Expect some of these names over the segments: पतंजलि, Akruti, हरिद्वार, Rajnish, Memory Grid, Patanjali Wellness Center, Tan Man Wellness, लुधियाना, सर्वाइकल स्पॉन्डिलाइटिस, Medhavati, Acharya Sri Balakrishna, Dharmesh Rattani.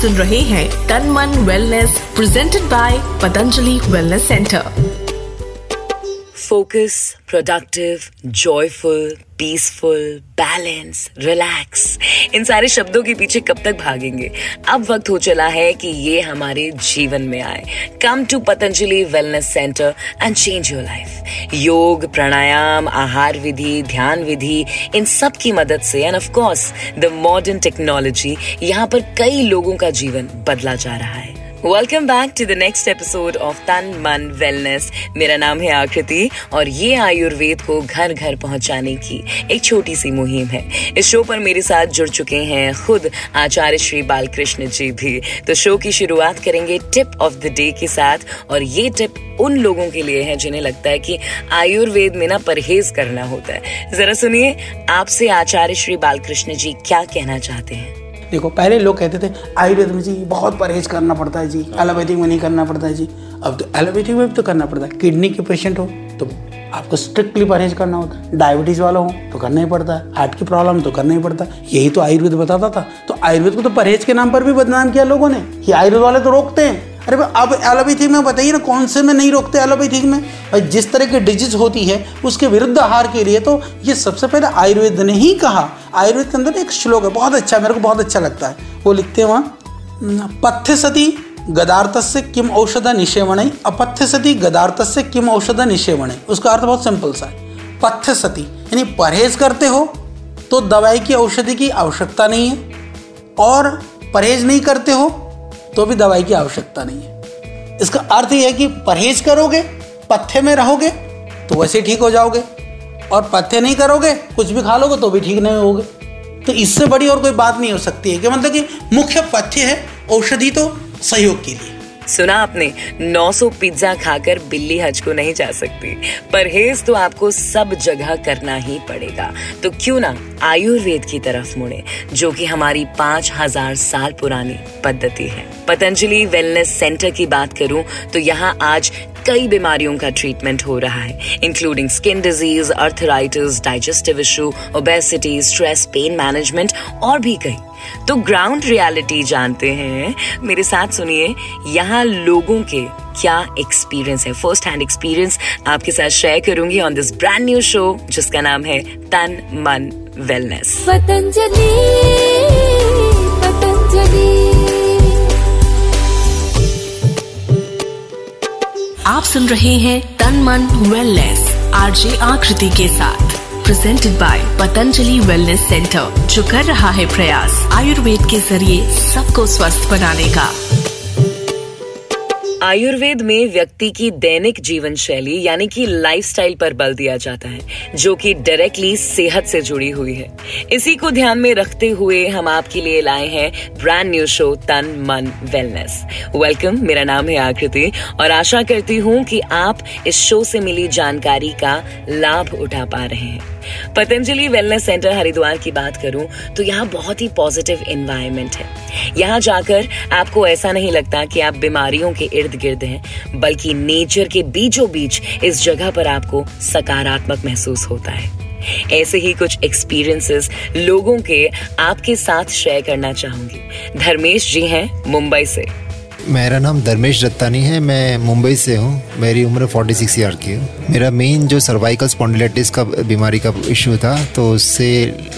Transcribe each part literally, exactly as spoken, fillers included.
सुन रहे हैं Tan Man wellness presented by पतंजलि wellness centre. Focus, productive, joyful, peaceful, balance, relax, इन सारे शब्दों के पीछे कब तक भागेंगे। अब वक्त हो चला है कि ये हमारे जीवन में आए। Come to पतंजलि wellness centre and change your life. Yoga, pranayama, आहार विधि, ध्यान विधि, इन सब की मदद से and of course the modern technology, यहाँ पर कई लोगों का जीवन बदला जा रहा है। Welcome back to the next episode of Tan Man wellness. मेरा नाम है आकृति और ये आयुर्वेद को घर घर पहुंचाने की एक छोटी सी मुहिम है। इस शो पर मेरे साथ जुड़ चुके हैं खुद आचार्य श्री बालकृष्ण जी भी। तो शो की शुरुआत करेंगे टिप ऑफ द डे के साथ, और ये टिप उन लोगों के लिए है जिन्हें लगता है कि आयुर्वेद में ना परहेज करना होता है। जरा सुनिए आपसे आचार्य श्री बालकृष्ण जी क्या कहना चाहते हैं। देखो, पहले लोग कहते थे आयुर्वेद में जी बहुत परहेज करना पड़ता है जी, एलोपैथिक में नहीं करना पड़ता है जी। अब तो एलोपैथिक में भी तो करना पड़ता है। किडनी के पेशेंट हो तो आपको स्ट्रिक्टली परहेज करना होता है, डायबिटीज़ वाला हो तो करना ही पड़ता है, हार्ट की प्रॉब्लम तो करना ही पड़ता है। यही तो आयुर्वेद बताता था। तो आयुर्वेद को तो परहेज के नाम पर भी बदनाम किया लोगों ने कि आयुर्वेद वाले तो रोकते हैं। अरे भाई, अब एलोपैथिक में बताइए ना कौन से में नहीं रोकते। एलोपैथिक में भाई जिस तरह की डिजीज होती है उसके विरुद्ध आहार के लिए तो ये सबसे पहले आयुर्वेद ने ही कहा। आयुर्वेद के अंदर एक श्लोक है, बहुत अच्छा, मेरे को बहुत अच्छा लगता है। वो लिखते हैं वहाँ, पथ्य सति गदार्थस्य किम औषध निषेवणे, अपथ्य सति गदार्थस्य किम औषध निषेवणे। उसका अर्थ बहुत सिंपल सा है। पथ्य सति यानी परहेज करते हो तो दवाई की, औषधि की आवश्यकता नहीं है, और परहेज नहीं करते हो तो भी दवाई की आवश्यकता नहीं है। इसका अर्थ यह है कि परहेज करोगे, पथ्य में रहोगे तो वैसे ठीक हो जाओगे, और पथ्य नहीं करोगे, कुछ भी खा लोगे तो भी ठीक नहीं होगे। तो इससे बड़ी और कोई बात नहीं हो सकती है कि मतलब कि मुख्य पथ्य है, औषधि तो सहयोग के लिए। सुना आपने, नौ सौ पिज्जा खाकर बिल्ली हज को नहीं जा सकती। परहेज तो आपको सब जगह करना ही पड़ेगा। तो क्यों ना आयुर्वेद की तरफ मुड़े, जो कि हमारी पाँच हज़ार साल पुरानी पद्धति है। पतंजलि वेलनेस सेंटर की बात करूं तो यहाँ आज कई बीमारियों का ट्रीटमेंट हो रहा है, including skin disease, arthritis, digestive issue, obesity, stress, pain management और भी कई। तो ग्राउंड रियलिटी जानते हैं, मेरे साथ सुनिए यहाँ लोगों के क्या एक्सपीरियंस है। फर्स्ट हैंड एक्सपीरियंस आपके साथ शेयर करूंगी on this brand new show जिसका नाम है तन मन वेलनेस। पतंजलि, पतंजलि। आप सुन रहे हैं तन मन वेलनेस आरजे आकृति के साथ, presented by पतंजलि wellness centre, जो कर रहा है प्रयास आयुर्वेद के जरिए सबको स्वस्थ बनाने का। आयुर्वेद में व्यक्ति की दैनिक जीवन शैली यानी कि लाइफस्टाइल पर बल दिया जाता है, जो कि डायरेक्टली सेहत से जुड़ी हुई है। इसी को ध्यान में रखते हुए हम आपके लिए लाए हैं brand new show Tan Man wellness. Welcome, मेरा नाम है आकृति और आशा करती हूँ कि आप इस शो से मिली जानकारी का लाभ उठा पा रहे हैं। पतंजलि वेलनेस सेंटर हरिद्वार की बात करूं तो यहाँ बहुत ही पॉजिटिव एनवायरनमेंट है। यहाँ जाकर आपको ऐसा नहीं लगता कि आप बीमारियों के इर्द गिर्द हैं, बल्कि नेचर के बीचों बीच इस जगह पर आपको सकारात्मक महसूस होता है। ऐसे ही कुछ एक्सपीरियंसेस लोगों के आपके साथ शेयर करना चाहूंगी। धर्मेश जी हैं मुंबई से। मेरा नाम धर्मेश रत्तानी है, मैं मुंबई से हूँ। मेरी उम्र छियालीस ईयर की है। मेरा मेन जो सर्वाइकल स्पॉन्डिलाइटिस का बीमारी का इशू था, तो उससे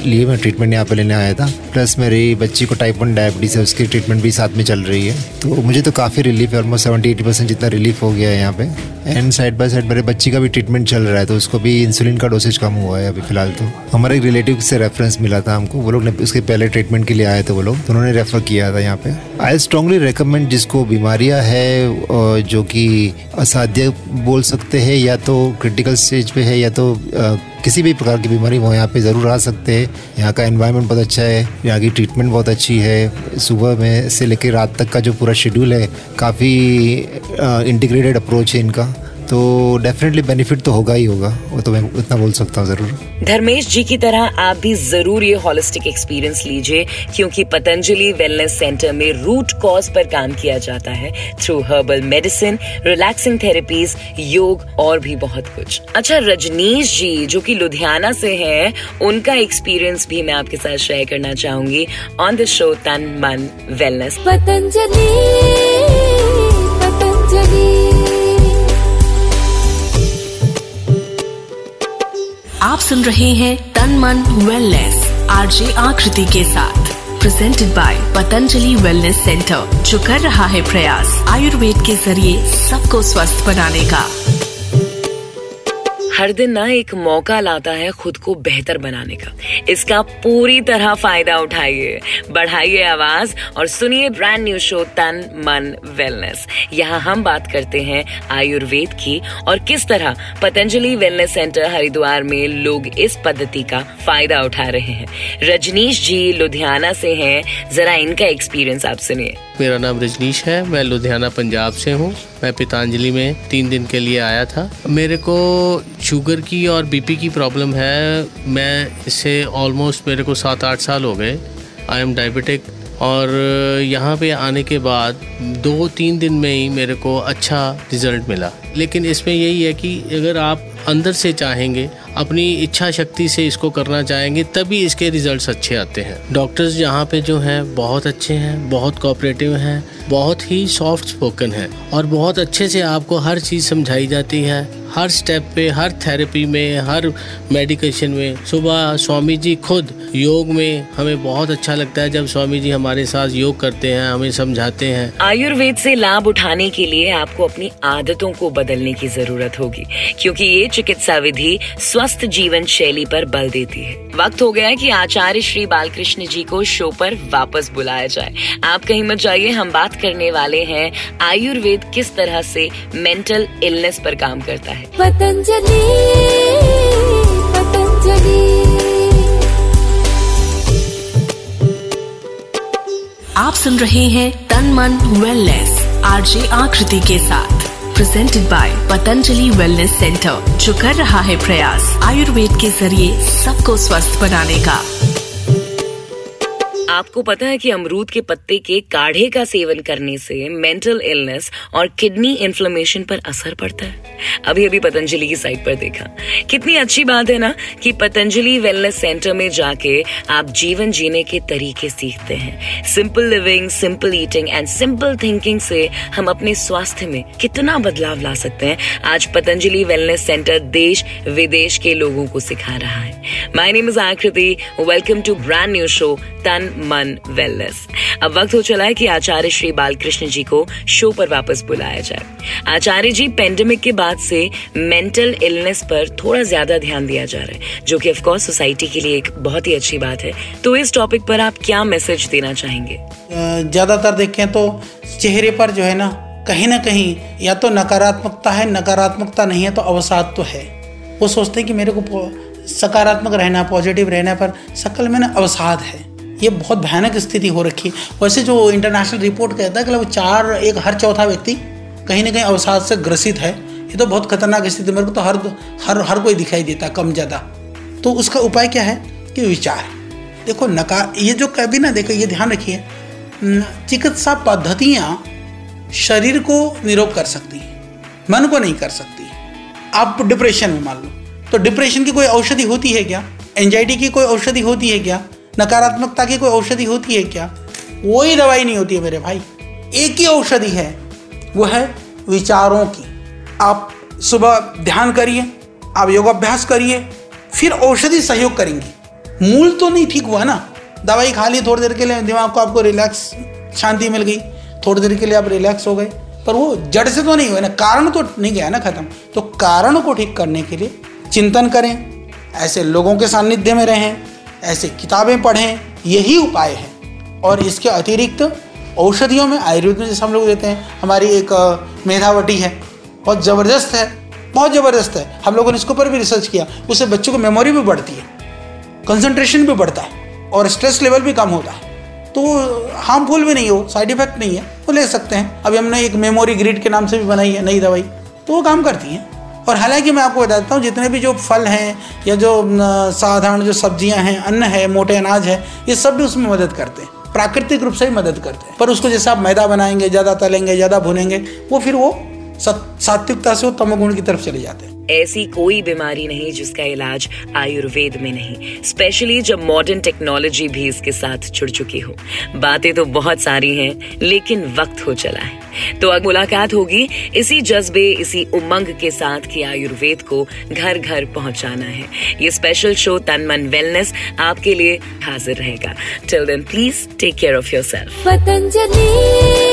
लिए मैं ट्रीटमेंट यहाँ पे लेने आया था। प्लस मेरी बच्ची को टाइप वन डायबिटीज़ है, उसकी ट्रीटमेंट भी साथ में चल रही है। तो मुझे तो काफ़ी रिलीफ है, ऑलमोस्ट सेवेंटी एटी परसेंट जितना रिलीफ हो गया है यहाँ पे। एंड साइड बाय साइड मेरे बच्ची का भी ट्रीटमेंट चल रहा है, तो उसको भी इंसुलिन का डोसेज कम हुआ है अभी फिलहाल। तो हमारे एक रिलेटिव से रेफरेंस मिला था हमको, वो लोग ने उसके पहले ट्रीटमेंट के लिए आए थे वो लोग, तो उन्होंने रेफर किया था यहाँ पे। आई स्ट्रांगली रिकमेंड जिसको बीमारियां है जो कि असाध्य बोल सकते हैं, या तो क्रिटिकल स्टेज पे है, या तो आ, किसी भी प्रकार की बीमारी वो यहाँ पे ज़रूर आ सकते हैं। यहाँ का एनवायरनमेंट बहुत अच्छा है, यहाँ की ट्रीटमेंट बहुत अच्छी है। सुबह में से लेकर रात तक का जो पूरा शेड्यूल है, काफ़ी इंटीग्रेटेड अप्रोच है इनका। तो डेफिनेटली बेनिफिट तो होगा ही होगा, वो तो मैं इतना बोल सकता हूँ जरूर। धर्मेश जी की तरह आप भी जरूर ये होलिस्टिक एक्सपीरियंस लीजिए, क्योंकि पतंजलि वेलनेस सेंटर में रूट कॉज पर काम किया जाता है through herbal medicine, relaxing therapies, yoga और भी बहुत कुछ। अच्छा रजनीश जी जो कि लुधियाना से हैं, उनका एक्सपीरियंस भी मैं आपके साथ शेयर करना चाहूंगी on the show Tan Man wellness. पतंजलि पतंजलि आप सुन रहे हैं तन मन वेलनेस आरजे आकृति के साथ, presented by पतंजलि wellness centre, जो कर रहा है प्रयास आयुर्वेद के जरिए सबको स्वस्थ बनाने का। हर दिन ना एक मौका लाता है खुद को बेहतर बनाने का, इसका पूरी तरह फायदा उठाइए। बढ़ाइए आवाज और सुनिए brand new show Tan Man wellness. यहाँ हम बात करते हैं आयुर्वेद की और किस तरह पतंजलि वेलनेस सेंटर हरिद्वार में लोग इस पद्धति का फायदा उठा रहे हैं। रजनीश जी लुधियाना से हैं, जरा इनका एक्सपीरियंस आप सुनिए। मेरा नाम रजनीश है, मैं लुधियाना पंजाब से हूँ। मैं पतंजलि में तीन दिन के लिए आया था। मेरे को शुगर की और बीपी की प्रॉब्लम है। मैं इससे ऑलमोस्ट मेरे को सात आठ साल हो गए। आई एम डायबिटिक और यहाँ पे आने के बाद दो तीन दिन में ही मेरे को अच्छा रिज़ल्ट मिला। लेकिन इसमें यही है कि अगर आप अंदर से चाहेंगे, अपनी इच्छा शक्ति से इसको करना चाहेंगे, तभी इसके रिजल्ट्स अच्छे आते हैं। डॉक्टर्स यहाँ पे जो हैं बहुत अच्छे हैं, बहुत कोऑपरेटिव हैं, बहुत ही सॉफ्ट स्पोकन हैं और बहुत अच्छे से आपको हर चीज़ समझाई जाती है, हर स्टेप पे, हर थेरेपी में, हर मेडिकेशन में। सुबह स्वामी जी खुद योग में, हमें बहुत अच्छा लगता है जब स्वामी जी हमारे साथ योग करते हैं, हमें समझाते हैं। आयुर्वेद से लाभ उठाने के लिए आपको अपनी आदतों को बदलने की जरूरत होगी, क्योंकि ये चिकित्सा विधि स्वस्थ जीवन शैली पर बल देती है। वक्त हो गया है कि आचार्य श्री बालकृष्ण जी को शो पर वापस बुलाया जाए। आप कहीं मत जाइए, हम बात करने वाले हैं आयुर्वेद किस तरह से मेंटल इलनेस पर काम करता है। पतंजलि पतंजलि आप सुन रहे हैं तन मन वेलनेस आरजे आकृति के साथ, presented by पतंजलि wellness centre, जो कर रहा है प्रयास आयुर्वेद के जरिए सबको स्वस्थ बनाने का। आपको पता है कि अमरूद के पत्ते के काढ़े का सेवन करने से मेंटल इलनेस और किडनी इन्फ्लेमेशन पर असर पड़ता है। अभी अभी पतंजलि की साइट पर देखा, कितनी अच्छी बात है ना कि पतंजलि वेलनेस सेंटर में जाके आप जीवन जीने के तरीके सीखते हैं। Simple living, simple eating and simple thinking से हम अपने स्वास्थ्य में कितना बदलाव ला सकते हैं, आज पतंजलि वेलनेस सेंटर देश विदेश के लोगों को सिखा रहा है। माय नेम इज आकृति, welcome to brand new show Tan Man wellness. अब वक्त हो चला है कि आचार्य श्री बालकृष्ण जी को शो पर वापस बुलाया जाए। आचार्य जी, पेंडेमिक के बाद से मेंटल इलनेस पर थोड़ा ज्यादा ध्यान दिया जा रहा है, जो कि ऑफ कोर्स सोसाइटी के लिए एक बहुत ही अच्छी बात है, तो इस टॉपिक पर आप क्या मैसेज देना चाहेंगे? ज्यादातर देखें तो चेहरे पर जो है ना, कहीं ना कहीं या तो नकारात्मकता है, नकारात्मकता नहीं है तो अवसाद तो है। वो सोचते हैं कि मेरे को सकारात्मक रहना, पॉजिटिव रहना, पर शक्ल में ना अवसाद है। ये बहुत भयानक स्थिति हो रखी है। वैसे जो इंटरनेशनल रिपोर्ट कहता है कि वो चार एक हर चौथा व्यक्ति कहीं ना कहीं अवसाद से ग्रसित है। ये तो बहुत खतरनाक स्थिति, मेरे को तो हर हर हर कोई दिखाई देता कम ज़्यादा। तो उसका उपाय क्या है कि विचार देखो, नकार ये जो कभी ना देखो, ये ध्यान रखिए, चिकित्सा पद्धतियाँ शरीर को निरोग कर सकती हैं, मन को नहीं कर सकती। आप डिप्रेशन में मान लो, तो डिप्रेशन की कोई औषधि होती है क्या? एंजाइटी की कोई औषधि होती है क्या? नकारात्मकता की कोई औषधि होती है क्या? कोई दवाई नहीं होती है मेरे भाई। एक ही औषधि है, वो है विचारों की। आप सुबह ध्यान करिए, आप योगाभ्यास करिए, फिर औषधि सहयोग करेंगी। मूल तो नहीं ठीक हुआ ना, दवाई खा ली थोड़ी देर के लिए, दिमाग को आपको रिलैक्स शांति मिल गई, थोड़ी देर के लिए आप रिलैक्स हो गए, पर वो जड़ से तो नहीं हुआ ना, कारण तो नहीं गया ना खत्म। तो कारण को ठीक करने के लिए चिंतन करें, ऐसे लोगों के सान्निध्य में रहें, ऐसे किताबें पढ़ें, यही उपाय है। और इसके अतिरिक्त औषधियों में आयुर्वेद में जैसे हम लोग देते हैं, हमारी एक मेधावटी है, बहुत ज़बरदस्त है, बहुत ज़बरदस्त है। हम लोगों ने इसके ऊपर भी रिसर्च किया, उससे बच्चों की मेमोरी भी बढ़ती है, कंसंट्रेशन भी बढ़ता है और स्ट्रेस लेवल भी कम होता है। तो हार्मफुल भी नहीं हो, साइड इफेक्ट नहीं है, वो ले सकते हैं। अभी हमने एक मेमोरी ग्रिड के नाम से भी बनाई है नई दवाई, तो वो काम करती हैं। और हालांकि मैं आपको बता देता हूँ, जितने भी जो फल हैं या जो साधारण जो सब्जियां हैं, अन्न है, मोटे अनाज है, ये सब भी उसमें मदद करते हैं, प्राकृतिक रूप से ही मदद करते हैं। पर उसको जैसे आप मैदा बनाएंगे, ज़्यादा तलेंगे, ज़्यादा भुनेंगे, वो फिर वो सात्विकता से वो तमोगुण की तरफ चले जाते हैं। ऐसी कोई बीमारी नहीं जिसका इलाज आयुर्वेद में नहीं, स्पेशली जब मॉडर्न टेक्नोलॉजी भी इसके साथ जुड़ चुकी हो। बातें तो बहुत सारी हैं, लेकिन वक्त हो चला है, तो अब मुलाकात होगी इसी जज्बे, इसी उमंग के साथ कि आयुर्वेद को घर घर पहुंचाना है। ये special show Tan Man wellness आपके लिए हाजिर रहेगा। Till then please take care of yourself.